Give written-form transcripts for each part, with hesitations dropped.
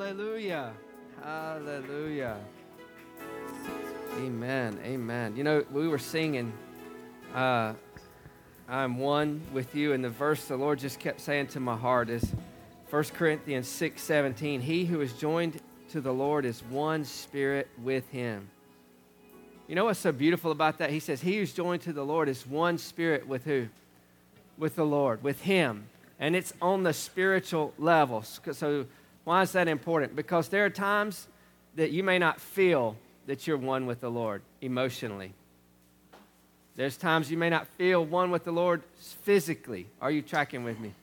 Hallelujah. Hallelujah. Amen. Amen. You know, we were singing, I'm one with you, and the verse the Lord just kept saying to my heart is 1 Corinthians 6:17. He who is joined to the Lord is one spirit with him. You know what's so beautiful about that? He says, he who's joined to the Lord is one spirit with who? With the Lord, with him. And it's on the spiritual level. So why is that important? Because there are times that you may not feel that you're one with the Lord emotionally. There's times you may not feel one with the Lord physically. Are you tracking with me?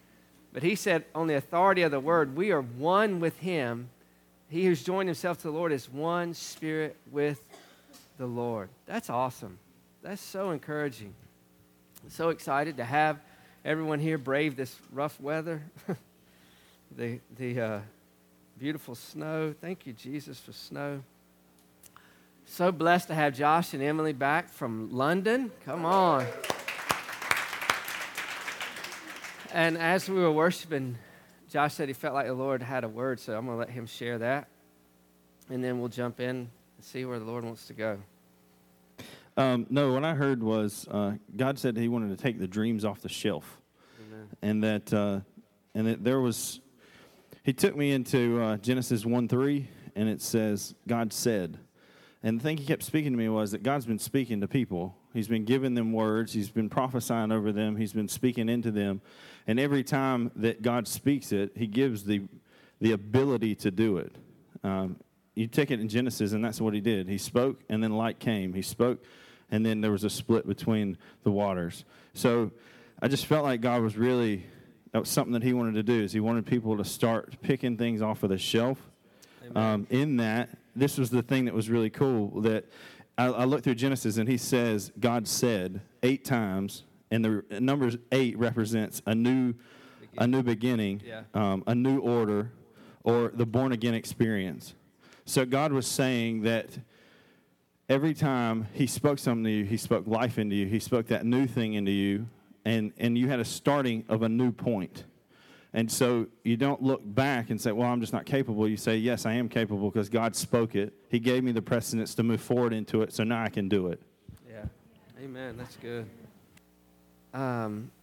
But he said, on the authority of the word, we are one with him. He who's joined himself to the Lord is one spirit with the Lord. That's awesome. That's so encouraging. I'm so excited to have everyone here brave this rough weather, the beautiful snow. Thank you, Jesus, for snow. So blessed to have Josh and Emily back from London. Come on. And as we were worshiping, Josh said he felt like the Lord had a word, so I'm going to let him share that. And then we'll jump in and see where the Lord wants to go. No, what I heard was God said he wanted to take the dreams off the shelf. Amen. And that there was, he took me into Genesis 1-3, and it says, God said. And the thing he kept speaking to me was that God's been speaking to people. He's been giving them words. He's been prophesying over them. He's been speaking into them. And every time that God speaks it, he gives the ability to do it. You take it in Genesis, and that's what he did. He spoke, and then light came. He spoke, and then there was a split between the waters. So I just felt like God was really, that was something that he wanted to do, is he wanted people to start picking things off of the shelf. In that, this was the thing that was really cool, that I looked through Genesis, and he says, God said 8 times, and the number 8 represents a new beginning, yeah. A new order, or the born-again experience. So God was saying that every time he spoke something to you, he spoke life into you, he spoke that new thing into you, and you had a starting of a new point. And so you don't look back and say, well, I'm just not capable. You say, yes, I am capable because God spoke it. He gave me the precedence to move forward into it, so now I can do it. Yeah. Amen. That's good.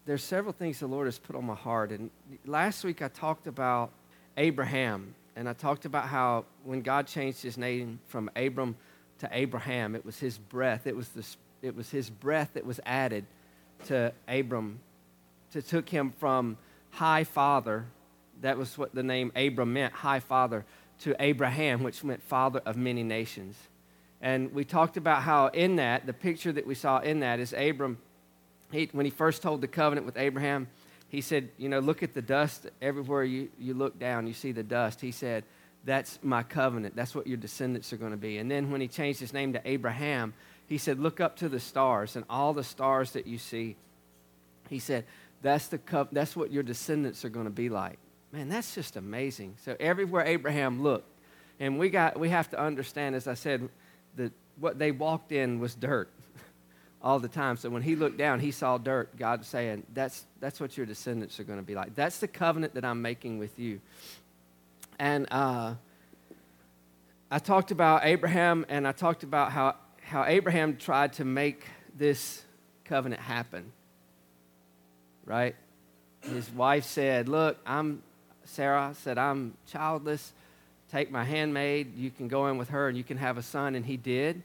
There's several things the Lord has put on my heart. And last week I talked about Abraham, and I talked about how when God changed his name from Abram to Abraham, it was his breath. It was his breath that was added to Abram to took him from high father, that was what the name Abram meant, high father, to Abraham, which meant father of many nations. And we talked about how in that, the picture that we saw in that is Abram, when he first told the covenant with Abraham, he said, you know, look at the dust. Everywhere you look down, you see the dust. He said, that's my covenant. That's what your descendants are going to be. And then when he changed his name to Abraham, he said, look up to the stars and all the stars that you see. He said, that's what your descendants are going to be like. Man, that's just amazing. So everywhere Abraham looked, and we have to understand, as I said, that what they walked in was dirt all the time. So when he looked down, he saw dirt. God saying, that's what your descendants are going to be like. That's the covenant that I'm making with you. And I talked about Abraham, and I talked about how Abraham tried to make this covenant happen. Right? His wife said, look, Sarah said, I'm childless. Take my handmaid. You can go in with her and you can have a son. And he did.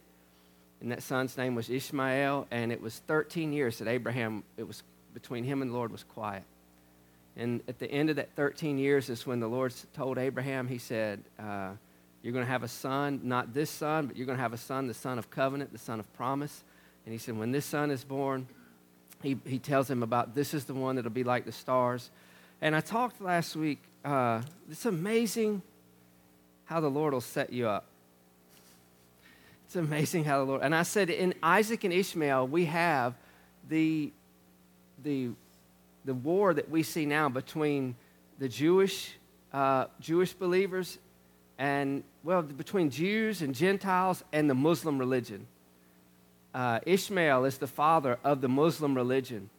And that son's name was Ishmael. And it was 13 years that Abraham, it was between him and the Lord was quiet. And at the end of that 13 years is when the Lord told Abraham, he said, you're going to have a son, not this son, but you're going to have a son, the son of covenant, the son of promise. And he said, when this son is born, He tells him about this is the one that'll be like the stars. And I talked last week, it's amazing how the Lord will set you up. It's amazing how the Lord, and I said in Isaac and Ishmael, we have the war that we see now between the Jewish believers and, well, between Jews and Gentiles and the Muslim religion. Ishmael is the father of the Muslim religion.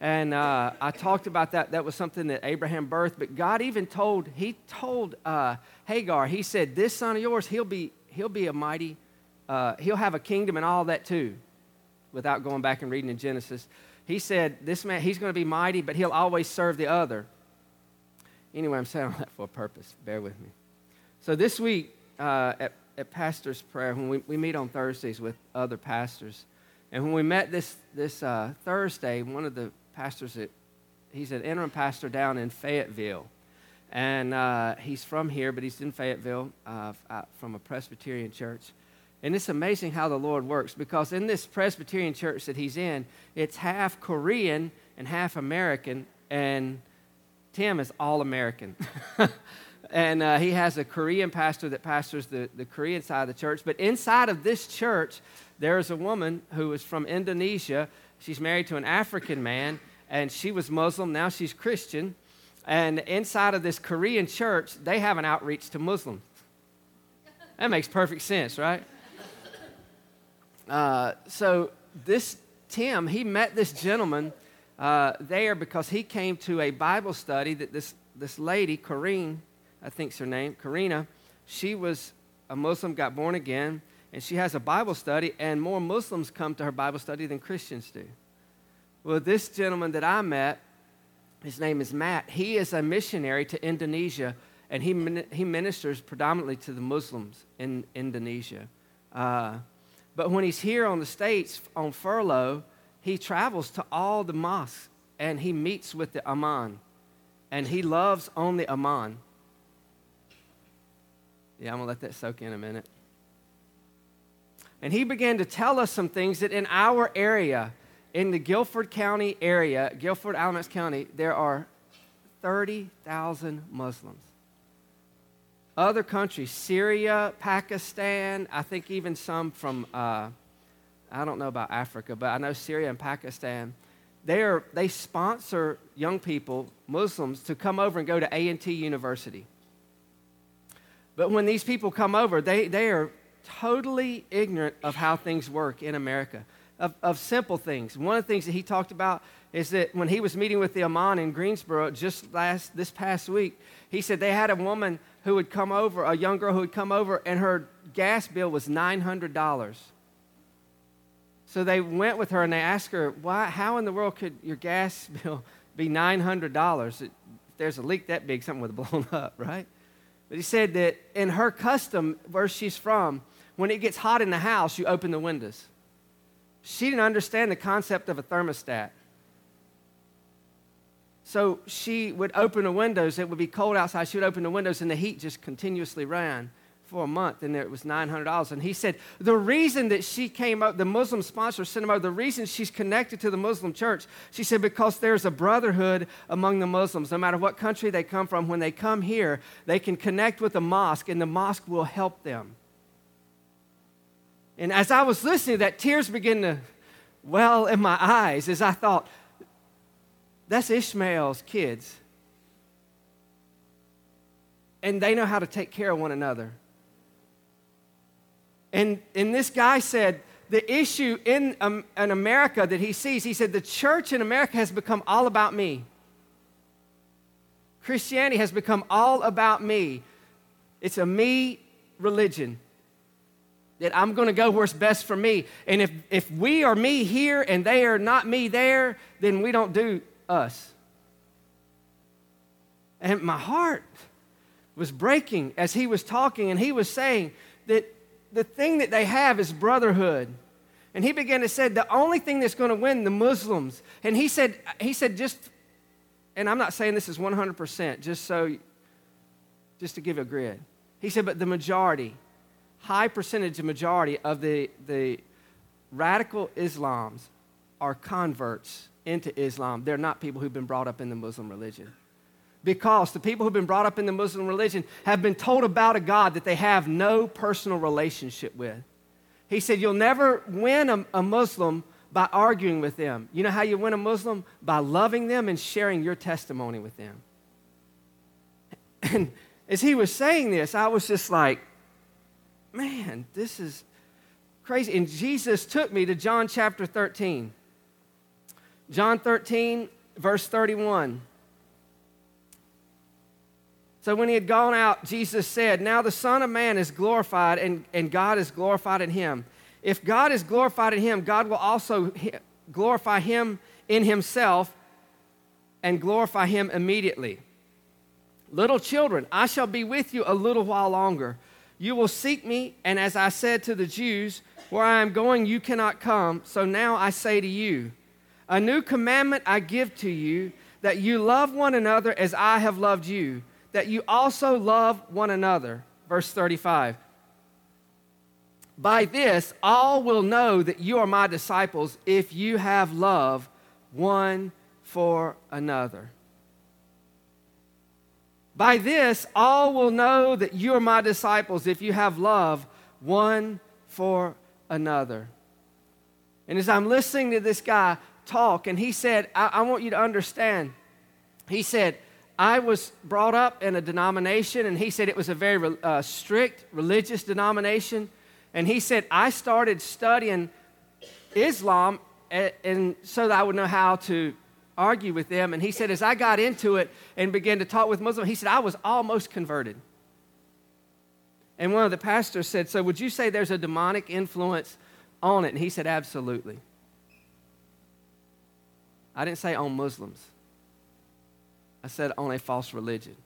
And I talked about that. That was something that Abraham birthed. But God even told Hagar, he said, this son of yours, he'll be a mighty, he'll have a kingdom and all that too. Without going back and reading in Genesis, he said, this man, he's going to be mighty, but he'll always serve the other. Anyway, I'm saying all that for a purpose. Bear with me. So this week at Pastor's Prayer, when we meet on Thursdays with other pastors, and when we met this Thursday, one of the pastors, he's an interim pastor down in Fayetteville, and he's from here, but he's in Fayetteville from a Presbyterian church. And it's amazing how the Lord works, because in this Presbyterian church that he's in, it's half Korean and half American, and Tim is all American. And he has a Korean pastor that pastors the Korean side of the church. But inside of this church, there is a woman who is from Indonesia. She's married to an African man, and she was Muslim. Now she's Christian. And inside of this Korean church, they have an outreach to Muslims. That makes perfect sense, right? So this Tim, he met this gentleman there because he came to a Bible study that this lady, Corrine, I think's her name, Karina, she was a Muslim, got born again, and she has a Bible study, and more Muslims come to her Bible study than Christians do. Well, this gentleman that I met, his name is Matt, he is a missionary to Indonesia, and he ministers predominantly to the Muslims in Indonesia. But when he's here on the States on furlough, he travels to all the mosques, and he meets with the Amman, and he loves on the Amman. Yeah, I'm going to let that soak in a minute. And he began to tell us some things that in our area, in the Guilford County area, Guilford, Alamance County, there are 30,000 Muslims. Other countries, Syria, Pakistan, I think even some from, I don't know about Africa, but I know Syria and Pakistan, they sponsor young people, Muslims, to come over and go to A&T University. But when these people come over, they are totally ignorant of how things work in America, of simple things. One of the things that he talked about is that when he was meeting with the Amman in Greensboro just this past week, he said they had a woman who would come over, a young girl who would come over, and her gas bill was $900. So they went with her and they asked her, how in the world could your gas bill be $900? If there's a leak that big, something would have blown up, right? But he said that in her custom, where she's from, when it gets hot in the house, you open the windows. She didn't understand the concept of a thermostat. So she would open the windows. It would be cold outside. She would open the windows, and the heat just continuously ran for a month, and it was $900. And he said the reason that she came up, the Muslim sponsor sent him over, the reason she's connected to the Muslim church, she said, because there's a brotherhood among the Muslims. No matter what country they come from, when they come here, they can connect with the mosque, and the mosque will help them. And as I was listening to that, tears began to well in my eyes as I thought, that's Ishmael's kids. And they know how to take care of one another. And this guy said, the issue in America that he sees, he said, the church in America has become all about me. Christianity has become all about me. It's a me religion. That I'm going to go where it's best for me. And if we are me here and they are not me there, then we don't do us. And my heart was breaking as he was talking, and he was saying that the thing that they have is brotherhood. And he began to say, the only thing that's going to win the Muslims, and he said just, and I'm not saying this is 100%, just to give a grid. He said, but the majority, high percentage, the majority of the radical Islams are converts into Islam. They're not people who've been brought up in the Muslim religion. Because the people who've been brought up in the Muslim religion have been told about a God that they have no personal relationship with. He said, you'll never win a Muslim by arguing with them. You know how you win a Muslim? By loving them and sharing your testimony with them. And as he was saying this, I was just like, man, this is crazy. And Jesus took me to John chapter 13. John 13, verse 31. So when he had gone out, Jesus said, "Now the Son of Man is glorified, and God is glorified in him. If God is glorified in him, God will also glorify him in himself and glorify him immediately. Little children, I shall be with you a little while longer. You will seek me, and as I said to the Jews, where I am going you cannot come, so now I say to you, a new commandment I give to you, that you love one another as I have loved you, that you also love one another." Verse 35. "By this all will know that you are my disciples, if you have love one for another." By this all will know that you are my disciples, if you have love one for another. And as I'm listening to this guy talk, and he said, I want you to understand, he said, I was brought up in a denomination, and he said it was a very strict religious denomination. And he said, I started studying Islam and so that I would know how to argue with them. And he said, as I got into it and began to talk with Muslims, he said, I was almost converted. And one of the pastors said, so would you say there's a demonic influence on it? And he said, absolutely. I didn't say on Muslims. I said on a false religion.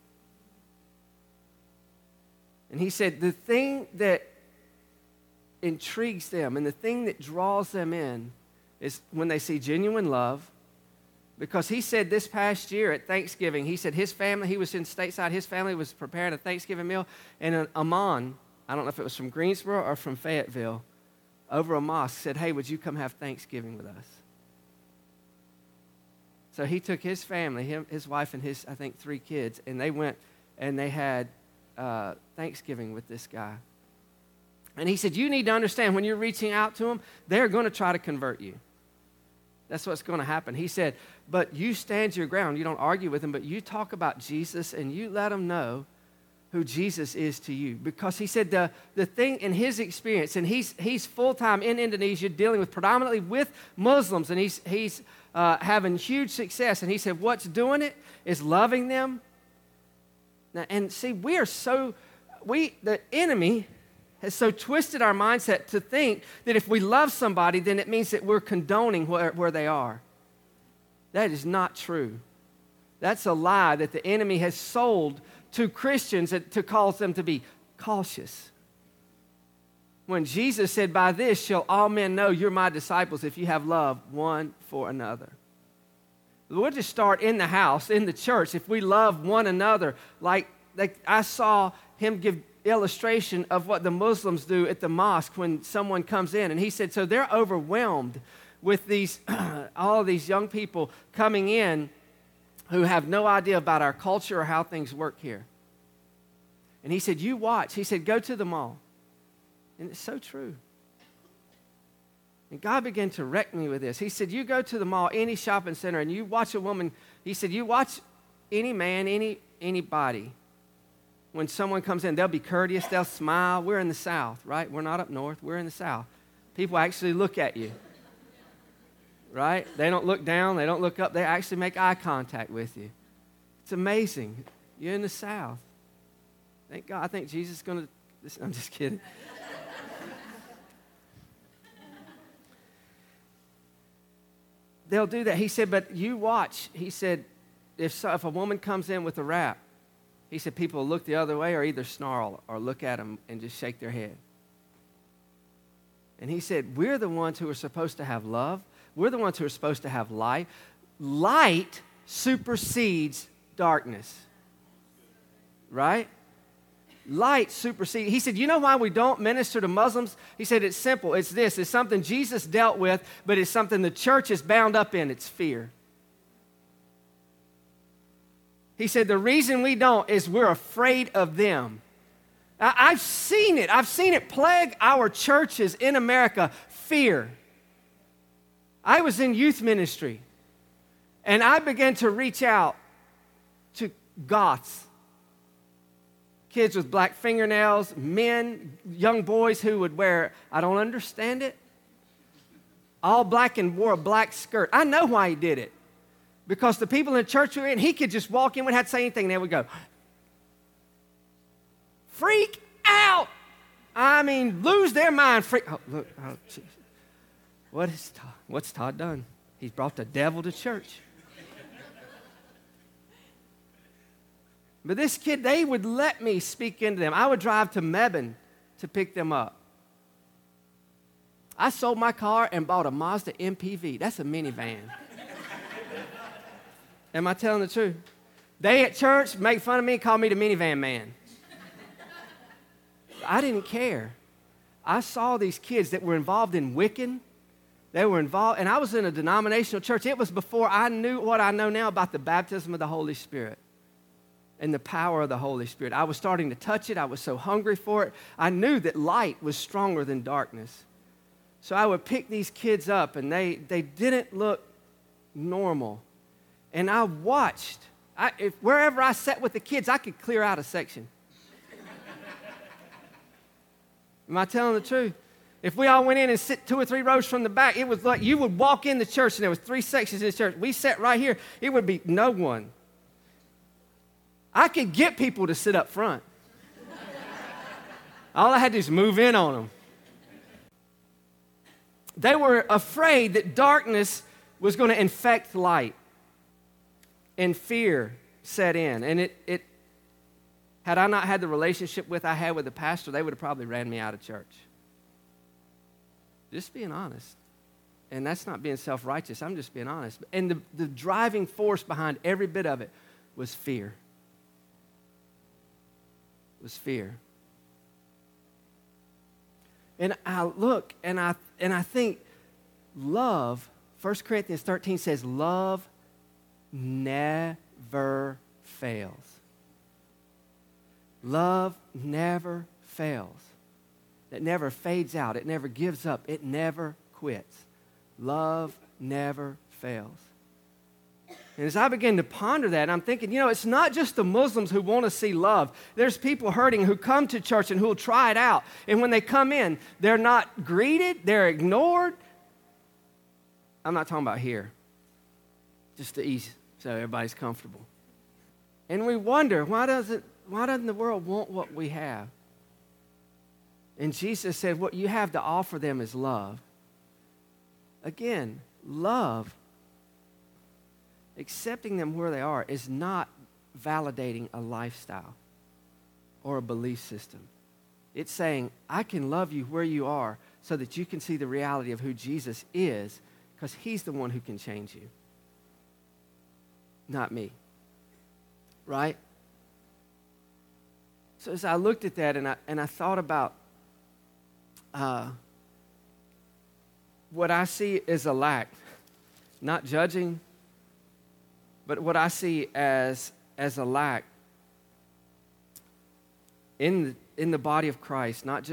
And he said, the thing that intrigues them and the thing that draws them in is when they see genuine love. Because he said this past year at Thanksgiving, he said his family, he was in stateside, his family was preparing a Thanksgiving meal, and an imam, I don't know if it was from Greensboro or from Fayetteville, over a mosque said, hey, would you come have Thanksgiving with us? So he took his family, his wife and his, I think, 3 kids, and they went and they had Thanksgiving with this guy. And he said, you need to understand, when you're reaching out to them, they're going to try to convert you. That's what's going to happen. He said, but you stand your ground. You don't argue with them, but you talk about Jesus and you let them know who Jesus is to you. Because he said the thing in his experience, and he's full-time in Indonesia dealing with predominantly with Muslims, and he's having huge success. And he said, what's doing it is loving them. Now, and see, the enemy has so twisted our mindset to think that if we love somebody, then it means that we're condoning where they are. That is not true. That's a lie that the enemy has sold to Christians to cause them to be cautious. When Jesus said, by this shall all men know you're my disciples if you have love one for another. We'll just start in the house, in the church, if we love one another. Like I saw him give illustration of what the Muslims do at the mosque when someone comes in. And he said, so they're overwhelmed with these all of these young people coming in who have no idea about our culture or how things work here. And he said, you watch. He said, go to the mall. And it's so true. And God began to wreck me with this. He said, you go to the mall, any shopping center, and you watch a woman. He said, you watch any man, anybody. When someone comes in, they'll be courteous, they'll smile. We're in the South, right? We're not up north, we're in the South. People actually look at you, right? They don't look down, they don't look up, they actually make eye contact with you. It's amazing. You're in the South. Thank God, I think Jesus is going to, I'm just kidding. They'll do that. He said, but you watch. He said, if a woman comes in with a wrap, he said, people look the other way or either snarl or look at them and just shake their head. And he said, we're the ones who are supposed to have love. We're the ones who are supposed to have light. Light supersedes darkness, right? Light supersedes. He said, you know why we don't minister to Muslims? He said, it's simple. It's this. It's something Jesus dealt with, but it's something the church is bound up in. It's fear. He said, the reason we don't is we're afraid of them. I've seen it. I've seen it plague our churches in America, fear. I was in youth ministry, and I began to reach out to goths, kids with black fingernails, men, young boys who would wear, I don't understand it, all black and wore a black skirt. I know why he did it. Because the people in the church were in, he could just walk in, wouldn't have to say anything, and they would go, freak out. I mean, lose their mind. Freak. Oh, look. Oh, geez. What's Todd done? He's brought the devil to church. But this kid, they would let me speak into them. I would drive to Mebane to pick them up. I sold my car and bought a Mazda MPV. That's a minivan. Am I telling the truth? They at church make fun of me and call me the minivan man. I didn't care. I saw these kids that were involved in Wiccan. They were involved, and I was in a denominational church. It was before I knew what I know now about the baptism of the Holy Spirit and the power of the Holy Spirit. I was starting to touch it. I was so hungry for it. I knew that light was stronger than darkness. So I would pick these kids up, and they didn't look normal. And I watched. Wherever I sat with the kids, I could clear out a section. Am I telling the truth? If we all went in and sit 2 or 3 rows from the back, it was like you would walk in the church, and there was 3 sections in the church. We sat right here. It would be no one. I could get people to sit up front. All I had to do is move in on them. They were afraid that darkness was going to infect light. And fear set in. And it had I not had the relationship I had with the pastor, they would have probably ran me out of church. Just being honest. And that's not being self-righteous. I'm just being honest. And the driving force behind every bit of it was fear. It was fear. And I look, and I think love, 1 Corinthians 13 says love never fails. Love never fails. It never fades out. It never gives up. It never quits. Love never fails. And as I begin to ponder that, I'm thinking, it's not just the Muslims who want to see love. There's people hurting who come to church and who'll try it out. And when they come in, they're not greeted. They're ignored. I'm not talking about here. Just to ease so everybody's comfortable. And we wonder, why doesn't the world want what we have? And Jesus said, what you have to offer them is love. Again, love, accepting them where they are, is not validating a lifestyle or a belief system. It's saying, I can love you where you are so that you can see the reality of who Jesus is, because he's the one who can change you, not me. Right? So as I looked at that and I thought about what I see as a lack, not judging, but what I see as a lack in the body of Christ, not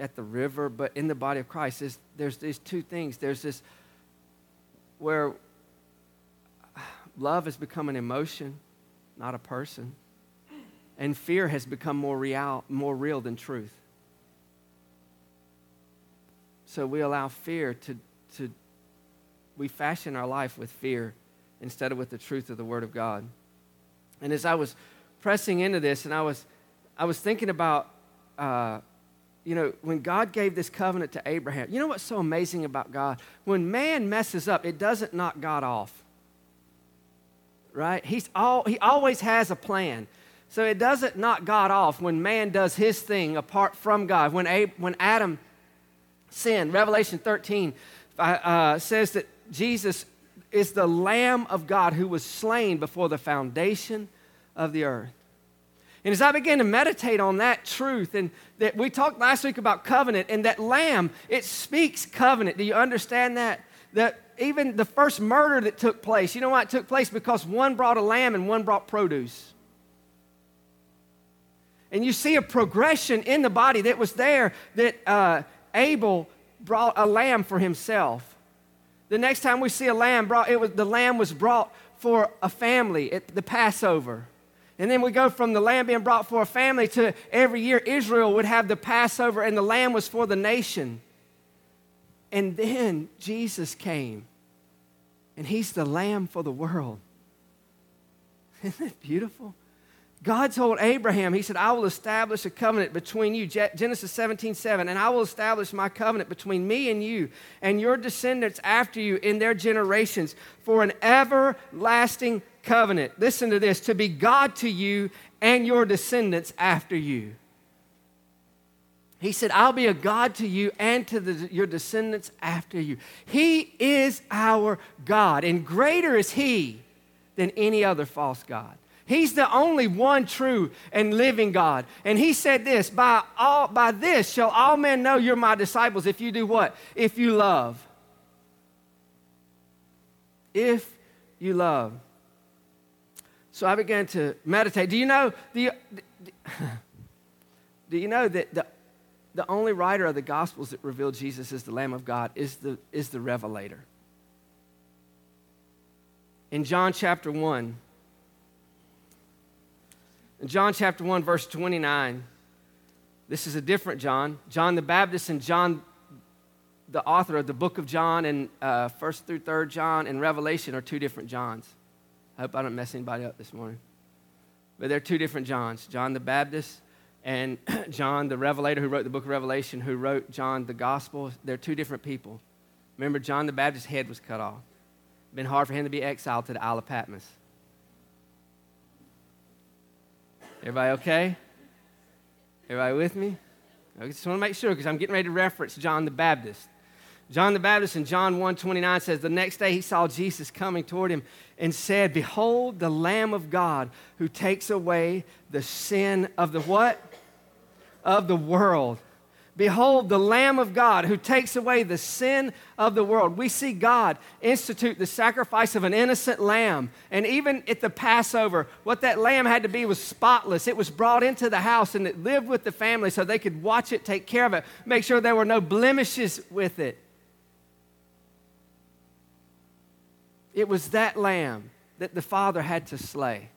at the river, but in the body of Christ, there's these two things. There's this where love has become an emotion, not a person. And fear has become more real than truth. So we allow fear we fashion our life with fear instead of with the truth of the Word of God. And as I was pressing into this, and I was thinking about, when God gave this covenant to Abraham, you know what's so amazing about God? When man messes up, it doesn't knock God off. Right? He always has a plan. So it doesn't knock God off when man does his thing apart from God. When Adam sinned, Revelation 13 says that Jesus is the Lamb of God who was slain before the foundation of the earth. And as I began to meditate on that truth, and that we talked last week about covenant, and that lamb, it speaks covenant. Do you understand that? That even the first murder that took place, you know why it took place? Because one brought a lamb and one brought produce. And you see a progression in the body that was there, that Abel brought a lamb for himself. The next time we see a lamb brought, the lamb was brought for a family at the Passover. And then we go from the lamb being brought for a family to every year Israel would have the Passover, and the lamb was for the nation. And then Jesus came, and he's the Lamb for the world. Isn't that beautiful? God told Abraham, he said, I will establish a covenant between you, Genesis 17:7, and I will establish my covenant between me and you and your descendants after you in their generations for an everlasting covenant. Listen to this, to be God to you and your descendants after you. He said, I'll be a God to you and to your descendants after you. He is our God, and greater is he than any other false god. He's the only one true and living God. And he said this, by this shall all men know you're my disciples if you do what? If you love. If you love. So I began to meditate. Do you know that the only writer of the Gospels that revealed Jesus as the Lamb of God is the Revelator? In John chapter 1, verse 29, this is a different John. John the Baptist and John, the author of the book of John and 1st through 3rd John and Revelation are two different Johns. I hope I don't mess anybody up this morning. But they're two different Johns, John the Baptist and John the Revelator who wrote the book of Revelation, who wrote John the Gospel. They're two different people. Remember, John the Baptist's head was cut off. It's been hard for him to be exiled to the Isle of Patmos. Everybody okay? Everybody with me? I just want to make sure because I'm getting ready to reference John the Baptist. John the Baptist in John 1:29 says, the next day he saw Jesus coming toward him and said, behold, the Lamb of God who takes away the sin of the what? Of the world. Behold, the Lamb of God who takes away the sin of the world. We see God institute the sacrifice of an innocent lamb. And even at the Passover, what that lamb had to be was spotless. It was brought into the house and it lived with the family so they could watch it, take care of it, make sure there were no blemishes with it. It was that lamb that the Father had to slay.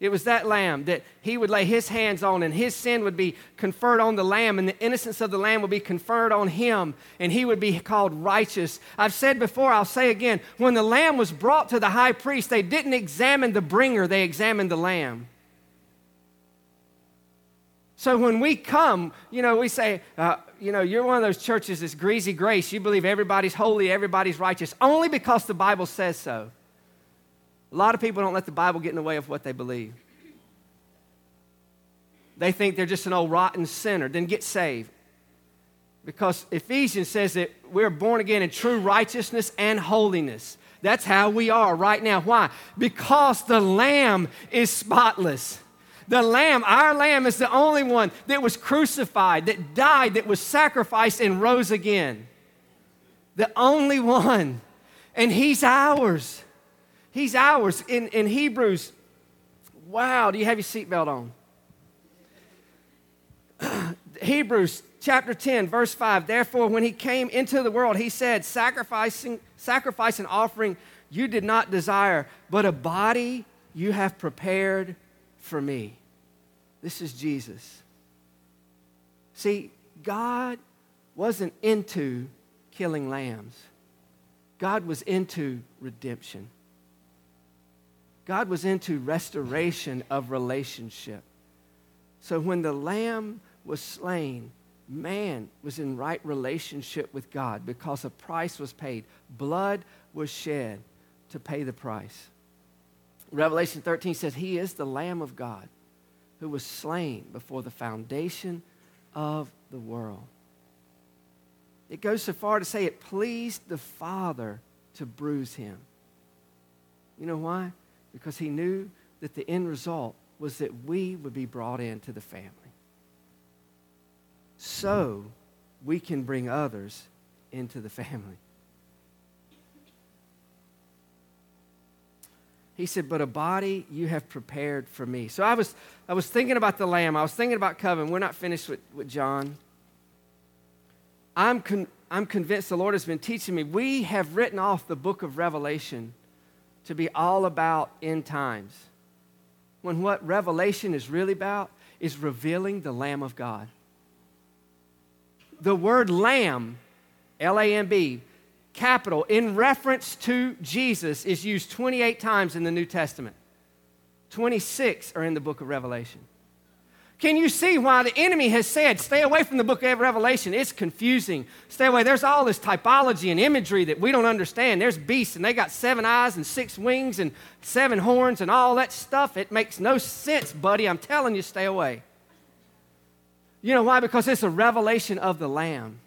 It was that lamb that he would lay his hands on, and his sin would be conferred on the lamb, and the innocence of the lamb would be conferred on him, and he would be called righteous. I've said before, I'll say again, when the lamb was brought to the high priest, they didn't examine the bringer, they examined the lamb. So when we come, we say, you're one of those churches that's greasy grace. You believe everybody's holy, everybody's righteous, only because the Bible says so. A lot of people don't let the Bible get in the way of what they believe. They think they're just an old rotten sinner, then get saved. Because Ephesians says that we're born again in true righteousness and holiness. That's how we are right now. Why? Because the Lamb is spotless. The Lamb, our Lamb, is the only one that was crucified, that died, that was sacrificed and rose again. The only one. And he's ours. He's ours. In Hebrews, wow, do you have your seatbelt on? Hebrews chapter 10, verse 5, therefore when he came into the world, he said, sacrifice and offering you did not desire, but a body you have prepared for me. This is Jesus. See, God wasn't into killing lambs. God was into redemption. God was into restoration of relationship. So when the lamb was slain, man was in right relationship with God because a price was paid. Blood was shed to pay the price. Revelation 13 says, he is the Lamb of God who was slain before the foundation of the world. It goes so far to say it pleased the Father to bruise him. You know why? Because he knew that the end result was that we would be brought into the family. So we can bring others into the family. He said, but a body you have prepared for me. So I was thinking about the lamb. I was thinking about covenant. We're not finished with John. I'm convinced the Lord has been teaching me. We have written off the book of Revelation to be all about end times, when what Revelation is really about is revealing the Lamb of God. The word lamb L-A-M-B, capital, in reference to Jesus, is used 28 times in the New Testament. 26 are in the book of Revelation. Can you see why the enemy has said, stay away from the book of Revelation? It's confusing. Stay away. There's all this typology and imagery that we don't understand. There's beasts, and they got 7 eyes and 6 wings and 7 horns and all that stuff. It makes no sense, buddy. I'm telling you, stay away. You know why? Because it's a revelation of the Lamb.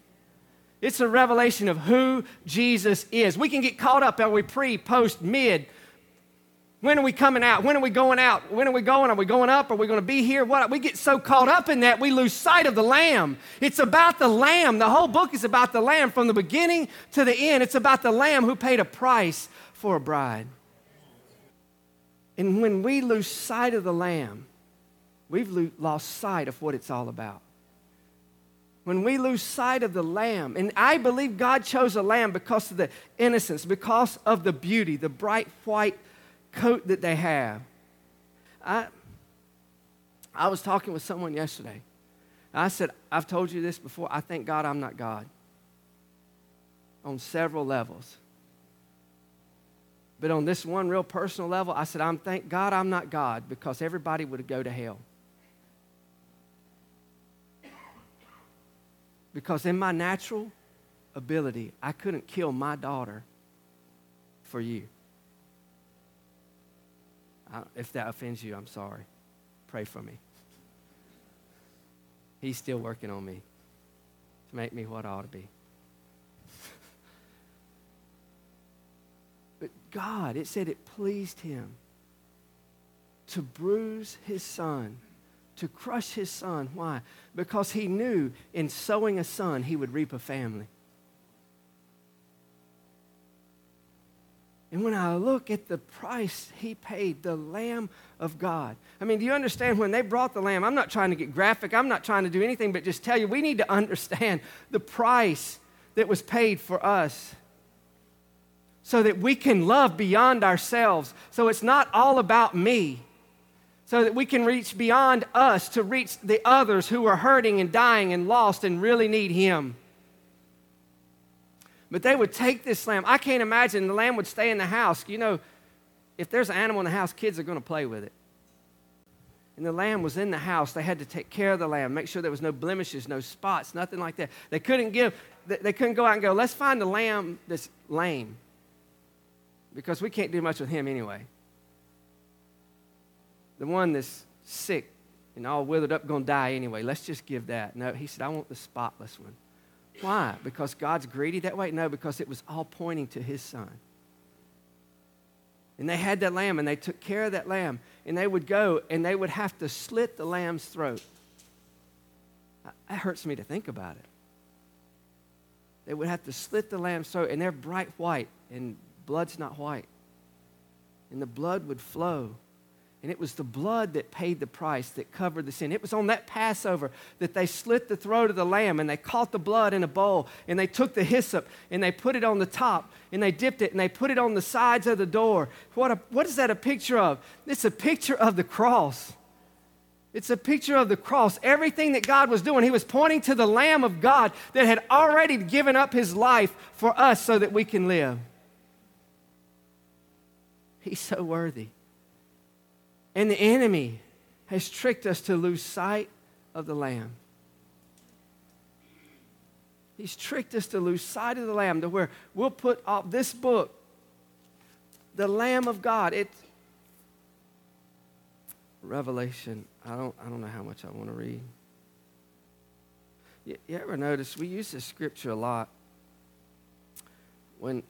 It's a revelation of who Jesus is. We can get caught up. Are we pre, post, mid? When are we coming out? When are we going out? When are we going? Are we going up? Are we going to be here? What? We get so caught up in that, we lose sight of the Lamb. It's about the Lamb. The whole book is about the Lamb from the beginning to the end. It's about the Lamb who paid a price for a bride. And when we lose sight of the Lamb, we've lost sight of what it's all about. When we lose sight of the Lamb, and I believe God chose a lamb because of the innocence, because of the beauty, the bright white coat that they have. I was talking with someone yesterday. I said, I've told you this before. I thank God I'm not God on several levels. But on this one real personal level, I said, I'm thank God I'm not God, because everybody would go to hell. Because in my natural ability, I couldn't kill my daughter for you. If that offends you, I'm sorry. Pray for me. He's still working on me to make me what I ought to be. But God, it said it pleased him to bruise his son, to crush his son. Why? Because he knew in sowing a son, he would reap a family. And when I look at the price he paid, the Lamb of God. I mean, do you understand when they brought the lamb? I'm not trying to get graphic. I'm not trying to do anything but just tell you we need to understand the price that was paid for us so that we can love beyond ourselves. So it's not all about me. So that we can reach beyond us to reach the others who are hurting and dying and lost and really need him. But they would take this lamb. I can't imagine the lamb would stay in the house. You know, if there's an animal in the house, kids are going to play with it. And the lamb was in the house. They had to take care of the lamb, make sure there was no blemishes, no spots, nothing like that. They couldn't go out and go, let's find a lamb that's lame, because we can't do much with him anyway. The one that's sick and all withered up, going to die anyway, let's just give that. No, he said, I want the spotless one. Why? Because God's greedy that way? No, because it was all pointing to his son. And they had that lamb, and they took care of that lamb, and they would go, and they would have to slit the lamb's throat. That hurts me to think about it. They would have to slit the lamb's throat, and they're bright white, and blood's not white. And the blood would flow. And it was the blood that paid the price, that covered the sin. It was on that Passover that they slit the throat of the lamb, and they caught the blood in a bowl, and they took the hyssop, and they put it on the top, and they dipped it, and they put it on the sides of the door. What is that a picture of? It's a picture of the cross. It's a picture of the cross. Everything that God was doing, he was pointing to the Lamb of God that had already given up his life for us so that we can live. He's so worthy. And the enemy has tricked us to lose sight of the Lamb. He's tricked us to lose sight of the Lamb, to where we'll put off this book, the Lamb of God. It's Revelation. I don't know how much I want to read. You ever notice we use this scripture a lot when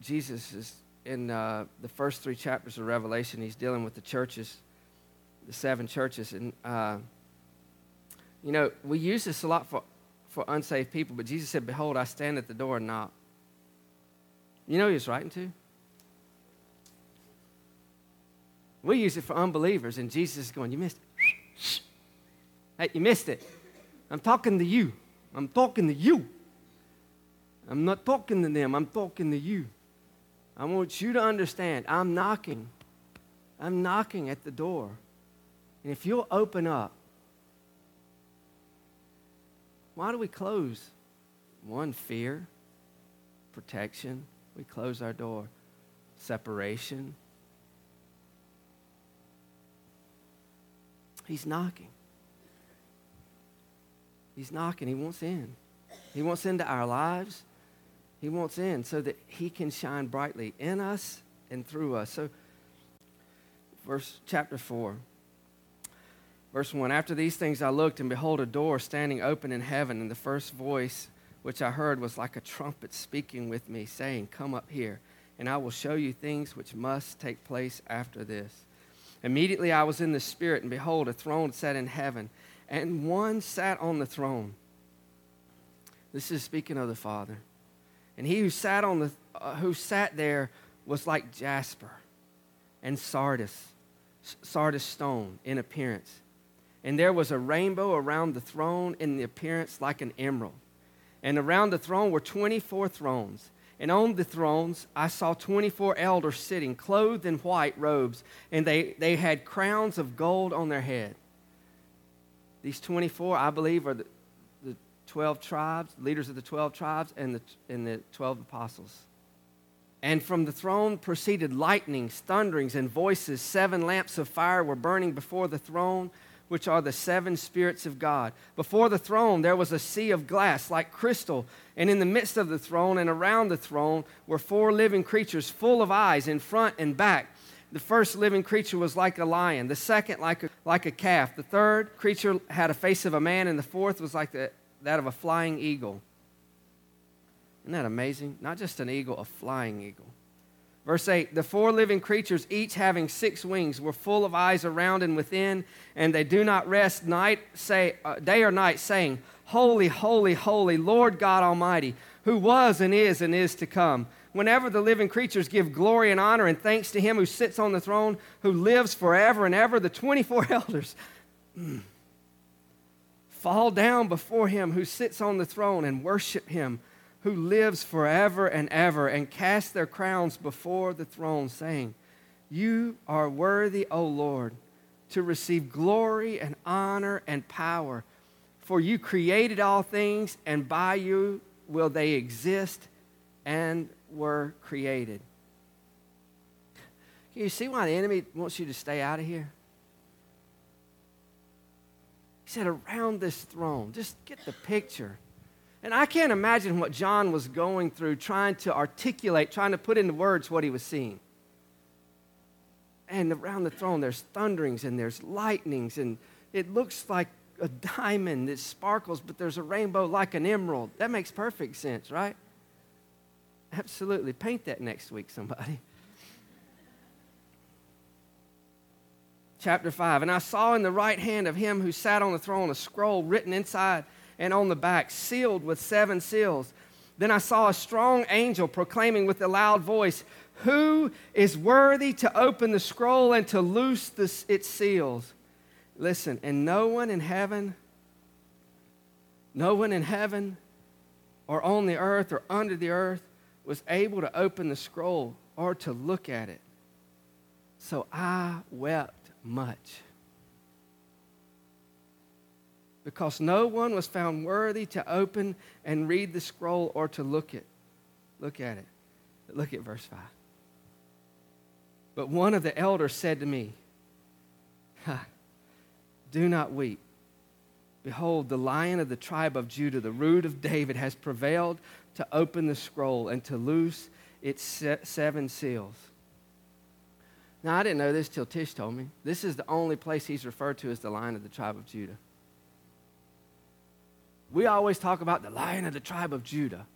Jesus is in the first 3 chapters of Revelation. He's dealing with the churches, the 7 churches. And, you know, we use this a lot for unsaved people, but Jesus said, behold, I stand at the door and knock. You know who he's writing to? We use it for unbelievers, and Jesus is going, you missed it. Hey, you missed it. I'm talking to you. I'm talking to you. I'm not talking to them. I'm talking to you. I want you to understand, I'm knocking. I'm knocking at the door. And if you'll open up, why do we close? One, fear, protection. We close our door. Separation. He's knocking. He's knocking. He wants in. He wants into our lives. He wants in so that he can shine brightly in us and through us. So, chapter 4. Verse 1, after these things I looked, and behold, a door standing open in heaven, and the first voice which I heard was like a trumpet speaking with me, saying, come up here, and I will show you things which must take place after this. Immediately I was in the Spirit, and behold, a throne sat in heaven, and one sat on the throne. This is speaking of the Father. And he who sat on the who sat there was like jasper and Sardis stone in appearance. And there was a rainbow around the throne in the appearance like an emerald. And around the throne were 24 thrones. And on the thrones I saw 24 elders sitting, clothed in white robes, and they had crowns of gold on their head. These 24, I believe, are the 12 tribes, leaders of the 12 tribes, and the 12 apostles. And from the throne proceeded lightnings, thunderings, and voices. 7 lamps of fire were burning before the throne, which are the 7 spirits of God. Before the throne there was a sea of glass like crystal, and in the midst of the throne and around the throne were 4 living creatures full of eyes in front and back. The first living creature was like a lion, the second like a calf, the third creature had a face of a man, and the fourth was like that of a flying eagle. Isn't that amazing? Not just an eagle, a flying eagle. Verse 8, the 4 living creatures, each having 6 wings, were full of eyes around and within, and they do not rest day or night, saying, holy, holy, holy, Lord God Almighty, who was and is to come. Whenever the living creatures give glory and honor and thanks to him who sits on the throne, who lives forever and ever, the 24 elders fall down before him who sits on the throne and worship him, who lives forever and ever, and cast their crowns before the throne, saying, you are worthy, O Lord, to receive glory and honor and power, for you created all things, and by you will they exist and were created. Can you see why the enemy wants you to stay out of here? He said, around this throne, just get the picture. And I can't imagine what John was going through, trying to articulate, trying to put into words what he was seeing. And around the throne, there's thunderings and there's lightnings, and it looks like a diamond that sparkles, but there's a rainbow like an emerald. That makes perfect sense, right? Absolutely. Paint that next week, somebody. Chapter 5, and I saw in the right hand of him who sat on the throne a scroll written inside and on the back, sealed with 7 seals. Then I saw a strong angel proclaiming with a loud voice, who is worthy to open the scroll and to loose its seals? Listen, and no one in heaven or on the earth or under the earth was able to open the scroll or to look at it. So I wept much, because no one was found worthy to open and read the scroll or to look at it. Look at verse 5. But one of the elders said to me, do not weep. Behold, the Lion of the tribe of Judah, the Root of David, has prevailed to open the scroll and to loose its 7 seals. Now, I didn't know this till Tish told me. This is the only place he's referred to as the Lion of the tribe of Judah. We always talk about the Lion of the tribe of Judah.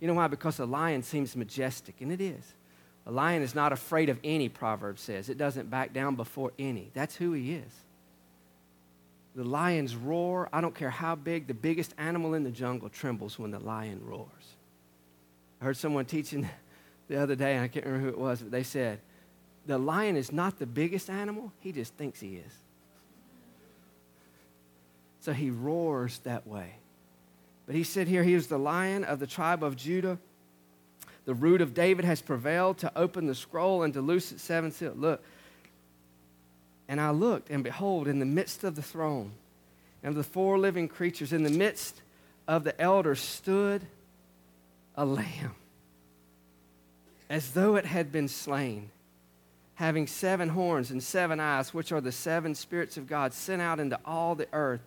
You know why? Because a lion seems majestic, and it is. A lion is not afraid of any, Proverbs says. It doesn't back down before any. That's who he is. The lion's roar, I don't care how big, the biggest animal in the jungle trembles when the lion roars. I heard someone teaching the other day, and I can't remember who it was, but they said, the lion is not the biggest animal, he just thinks he is. So he roars that way. But he said here, he is the Lion of the tribe of Judah. The Root of David has prevailed to open the scroll and to loose its 7 seals. Look, and I looked, and behold, in the midst of the throne and of the 4 living creatures, in the midst of the elders stood a lamb, as though it had been slain, having seven horns and seven eyes, which are the seven spirits of God sent out into all the earth.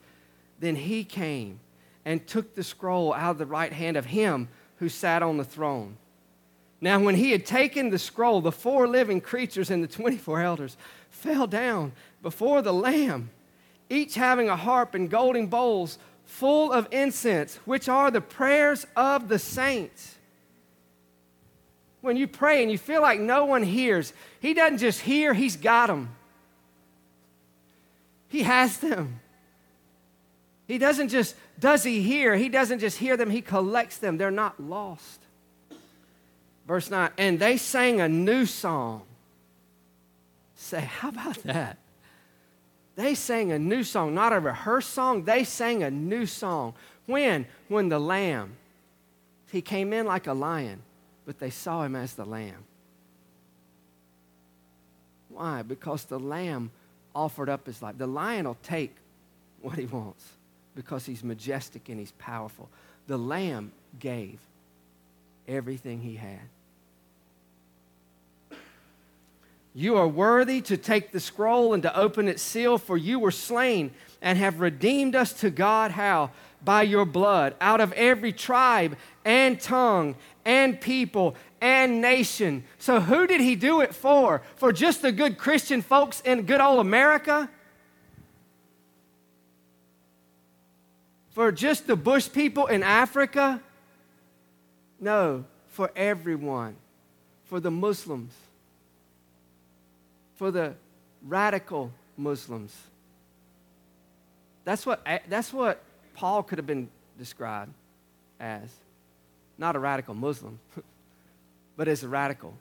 Then he came and took the scroll out of the right hand of him who sat on the throne. Now when he had taken the scroll, the four living creatures and the 24 elders fell down before the Lamb, each having a harp and golden bowls full of incense, which are the prayers of the saints. When you pray and you feel like no one hears, he doesn't just hear, he's got them. He has them. He doesn't just, does he hear? He doesn't just hear them, he collects them. They're not lost. Verse 9, and they sang a new song. Say, how about that? They sang a new song, not a rehearsed song. They sang a new song. When? When the Lamb, he came in like a lion, but they saw him as the Lamb. Why? Because the Lamb offered up his life. The lion will take what he wants because he's majestic and he's powerful. The Lamb gave everything he had. You are worthy to take the scroll and to open its seal, for you were slain and have redeemed us to God. How? By your blood, out of every tribe and tongue and people and nation. So who did he do it for? For just the good Christian folks in good old America? For just the bush people in Africa? No, for everyone. For the Muslims. For the radical Muslims. That's what Paul could have been described as. Not a radical Muslim, but as a radical.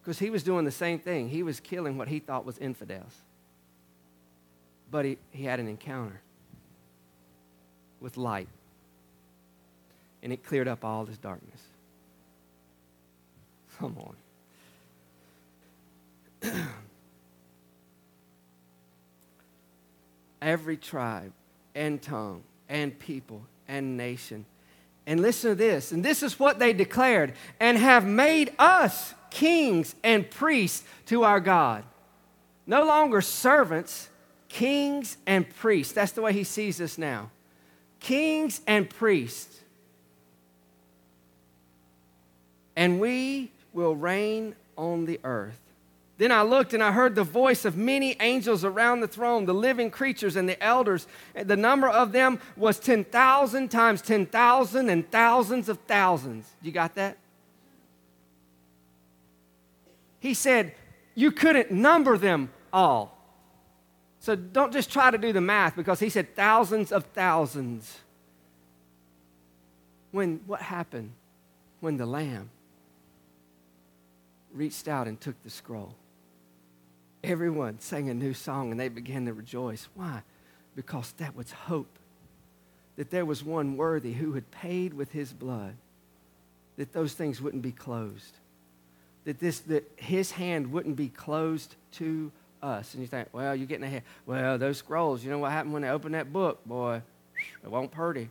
Because he was doing the same thing. He was killing what he thought was infidels. But he had an encounter with light. And it cleared up all this darkness. Come on. Every tribe and tongue and people and nation. And listen to this. And this is what they declared. And have made us kings and priests to our God. No longer servants, kings and priests. That's the way he sees us now. Kings and priests. And we will reign on the earth. Then I looked and I heard the voice of many angels around the throne, the living creatures and the elders. The number of them was 10,000 times 10,000 and thousands of thousands. You got that? He said, you couldn't number them all. So don't just try to do the math, because he said thousands of thousands. What happened? When the Lamb reached out and took the scroll. Everyone sang a new song and they began to rejoice. Why? Because that was hope. That there was one worthy who had paid with his blood. That those things wouldn't be closed. That his hand wouldn't be closed to us. And you think, well, you're getting ahead. Well, those scrolls, you know what happened when they opened that book? Boy, it won't purty.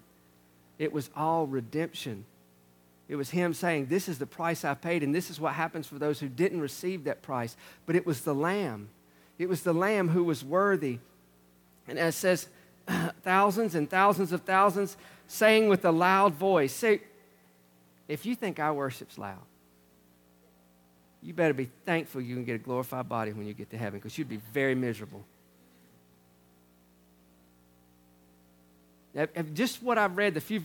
It was all redemption. It was him saying, this is the price I paid, and this is what happens for those who didn't receive that price. But it was the Lamb. It was the Lamb who was worthy. And as it says, thousands and thousands of thousands saying with a loud voice. See, if you think our worship's loud, you better be thankful you can get a glorified body when you get to heaven, because you'd be very miserable. Now, just what I've read, the few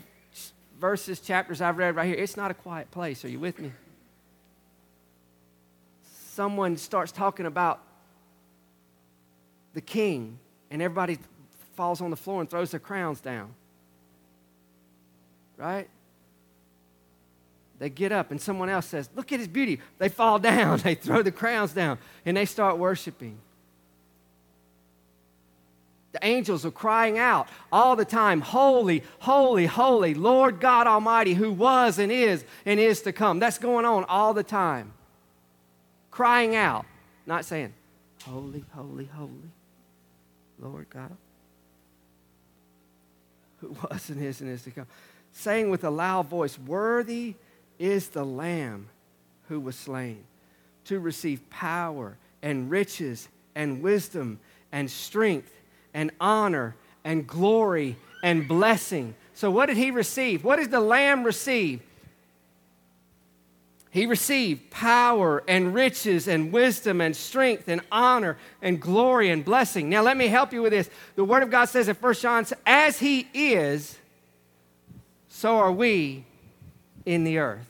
verses, chapters I've read right here, it's not a quiet place. Are you with me? Someone starts talking about the king, and everybody falls on the floor and throws their crowns down. Right? They get up, and someone else says, look at his beauty. They fall down. They throw the crowns down, and they start worshiping. The angels are crying out all the time, holy, holy, holy, Lord God Almighty, who was and is to come. That's going on all the time. Crying out, not saying, holy, holy, holy, Lord God, who was and is to come. saying with a loud voice, "Worthy is the Lamb who was slain to receive power and riches and wisdom and strength and honor and glory and blessing." So what did he receive? What did the Lamb receive? He received power and riches and wisdom and strength and honor and glory and blessing. Now let me help you with this. The Word of God says in 1 John, as he is, so are we in the earth.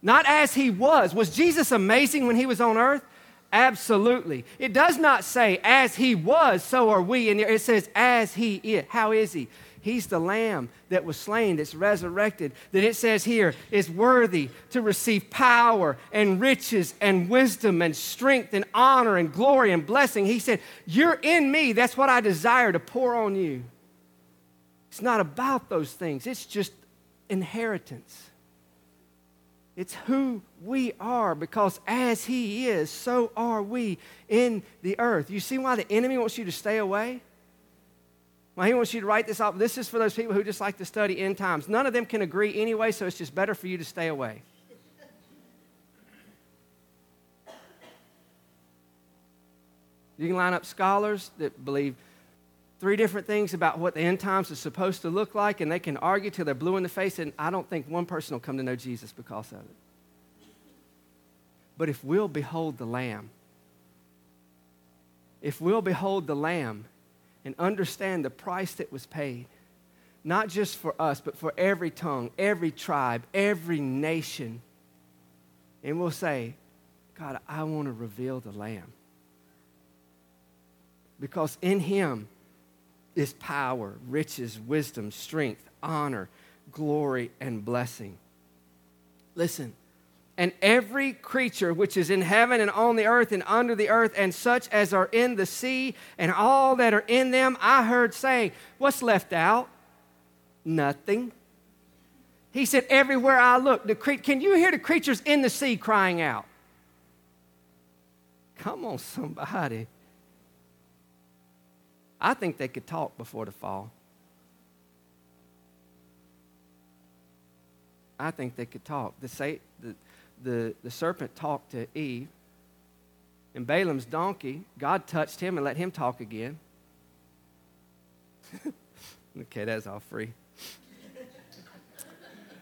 Not as he was. Was Jesus amazing when he was on earth? Absolutely. It does not say as he was, so are we in the earth. It says as he is. How is he? He's the Lamb that was slain, that's resurrected, that it says here is worthy to receive power and riches and wisdom and strength and honor and glory and blessing. He said, you're in me. That's what I desire to pour on you. It's not about those things. It's just inheritance. It's who we are, because as he is, so are we in the earth. You see why the enemy wants you to stay away? Well, he wants you to write this off. This is for those people who just like to study end times. None of them can agree anyway, so it's just better for you to stay away. You can line up scholars that believe three different things about what the end times is supposed to look like, and they can argue till they're blue in the face, and I don't think one person will come to know Jesus because of it. But if we'll behold the Lamb, and understand the price that was paid, not just for us, but for every tongue, every tribe, every nation. And we'll say, God, I want to reveal the Lamb. Because in him is power, riches, wisdom, strength, honor, glory, and blessing. Listen. And every creature which is in heaven and on the earth and under the earth, and such as are in the sea, and all that are in them, I heard saying, what's left out? Nothing. He said, everywhere I look, can you hear the creatures in the sea crying out? Come on, somebody. I think they could talk before the fall. I think they could talk. The serpent talked to Eve, and Balaam's donkey, God touched him and let him talk again. Okay, that's all free.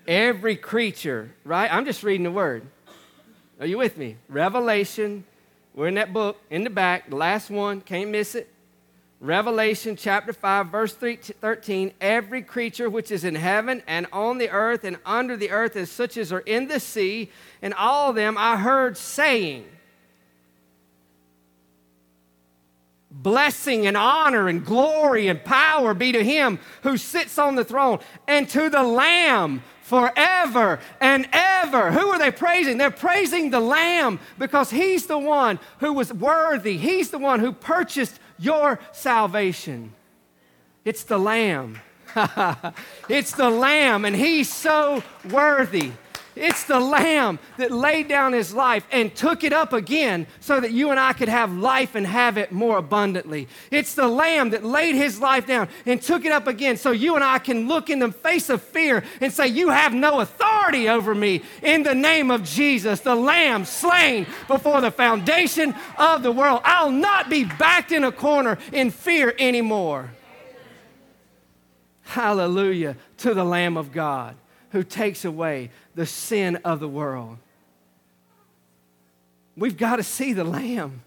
Every creature, right? I'm just reading the Word. Are you with me? Revelation, we're in that book, in the back, the last one, can't miss it. Revelation chapter 5, verse 13, every creature which is in heaven and on the earth and under the earth, as such as are in the sea, and all of them I heard saying, blessing and honor and glory and power be to him who sits on the throne and to the Lamb forever and ever. Who are they praising? They're praising the Lamb, because he's the one who was worthy. He's the one who purchased your salvation. It's the Lamb. It's the Lamb, and he's so worthy. It's the Lamb that laid down his life and took it up again so that you and I could have life and have it more abundantly. It's the Lamb that laid his life down and took it up again so you and I can look in the face of fear and say, you have no authority over me, in the name of Jesus, the Lamb slain before the foundation of the world. I'll not be backed in a corner in fear anymore. Hallelujah to the Lamb of God, who takes away the sin of the world. We've got to see the Lamb.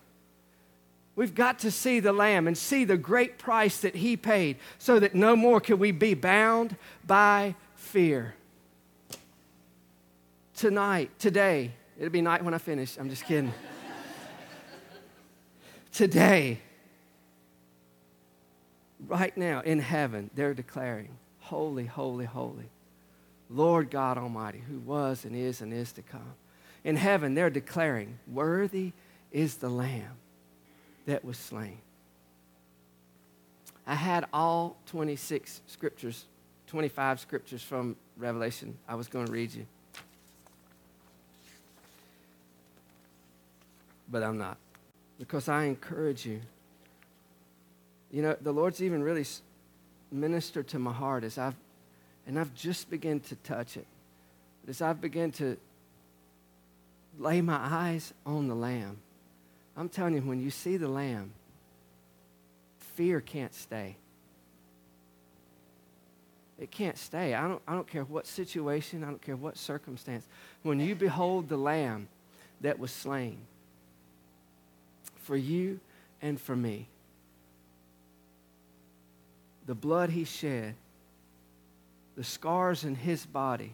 We've got to see the Lamb and see the great price that he paid so that no more can we be bound by fear. Today, it'll be night when I finish. I'm just kidding. Today, right now in heaven, they're declaring, holy, holy, holy, Lord God Almighty, who was and is to come. In heaven, they're declaring, worthy is the Lamb that was slain. I had all 25 scriptures from Revelation I was going to read you. But I'm not, because I encourage you. You know, the Lord's even really ministered to my heart as I've And I've just begun to touch it. But as I've begun to lay my eyes on the Lamb, I'm telling you, when you see the Lamb, fear can't stay. It can't stay. I don't care what situation, I don't care what circumstance. When you behold the Lamb that was slain for you and for me, the blood he shed, the scars in his body,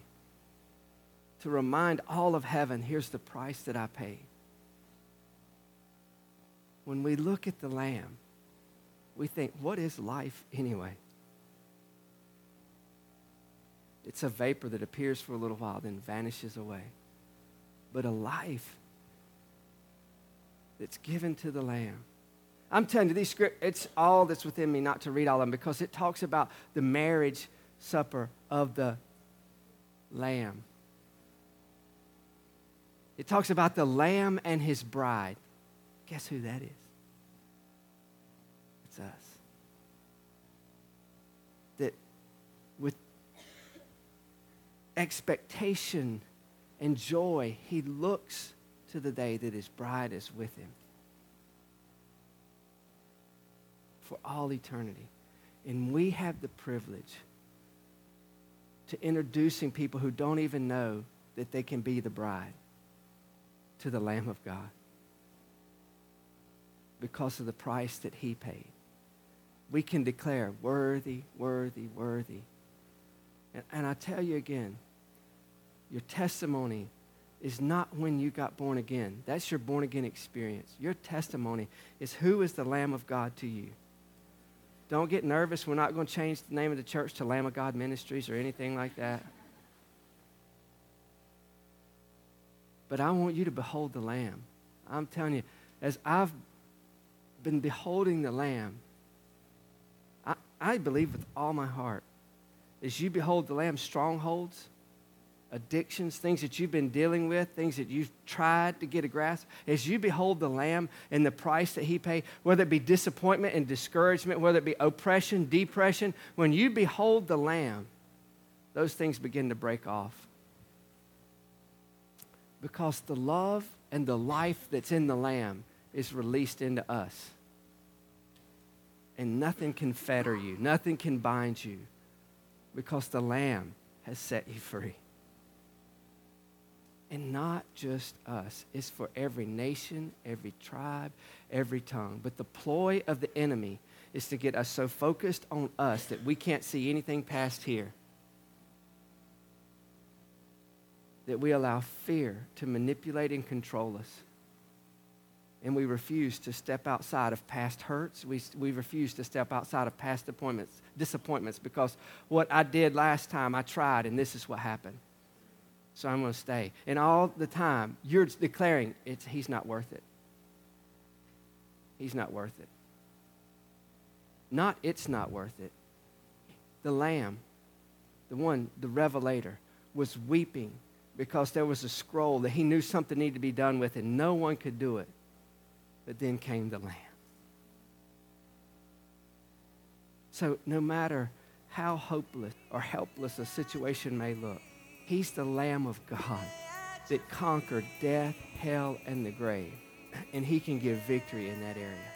to remind all of heaven, here's the price that I paid. When we look at the Lamb, we think, what is life anyway? It's a vapor that appears for a little while, then vanishes away. But a life that's given to the Lamb. I'm telling you, these scriptures, it's all that's within me not to read all of them, because it talks about the marriage supper of the Lamb. It talks about the Lamb and his bride. Guess who that is? It's us. That with expectation and joy, he looks to the day that his bride is with him for all eternity. And we have the privilege to introducing people who don't even know that they can be the bride to the Lamb of God because of the price that he paid. We can declare, worthy, worthy, worthy. And I tell you again, your testimony is not when you got born again. That's your born again experience. Your testimony is who is the Lamb of God to you. Don't get nervous. We're not going to change the name of the church to Lamb of God Ministries or anything like that. But I want you to behold the Lamb. I'm telling you, as I've been beholding the Lamb, I believe with all my heart, as you behold the Lamb, strongholds, addictions, things that you've been dealing with, things that you've tried to get a grasp, as you behold the Lamb and the price that he paid, whether it be disappointment and discouragement, whether it be oppression, depression, when you behold the Lamb, those things begin to break off. Because the love and the life that's in the Lamb is released into us. And nothing can fetter you. Nothing can bind you. Because the Lamb has set you free. And not just us. It's for every nation, every tribe, every tongue. But the ploy of the enemy is to get us so focused on us that we can't see anything past here. That we allow fear to manipulate and control us. And we refuse to step outside of past hurts. We refuse to step outside of past disappointments, because what I did last time, I tried, and this is what happened. So I'm going to stay. And all the time, you're declaring, he's not worth it. He's not worth it. Not it's not worth it. The Lamb, the one, the Revelator, was weeping because there was a scroll that he knew something needed to be done with, and no one could do it. But then came the Lamb. So no matter how hopeless or helpless a situation may look, he's the Lamb of God that conquered death, hell, and the grave. And he can give victory in that area.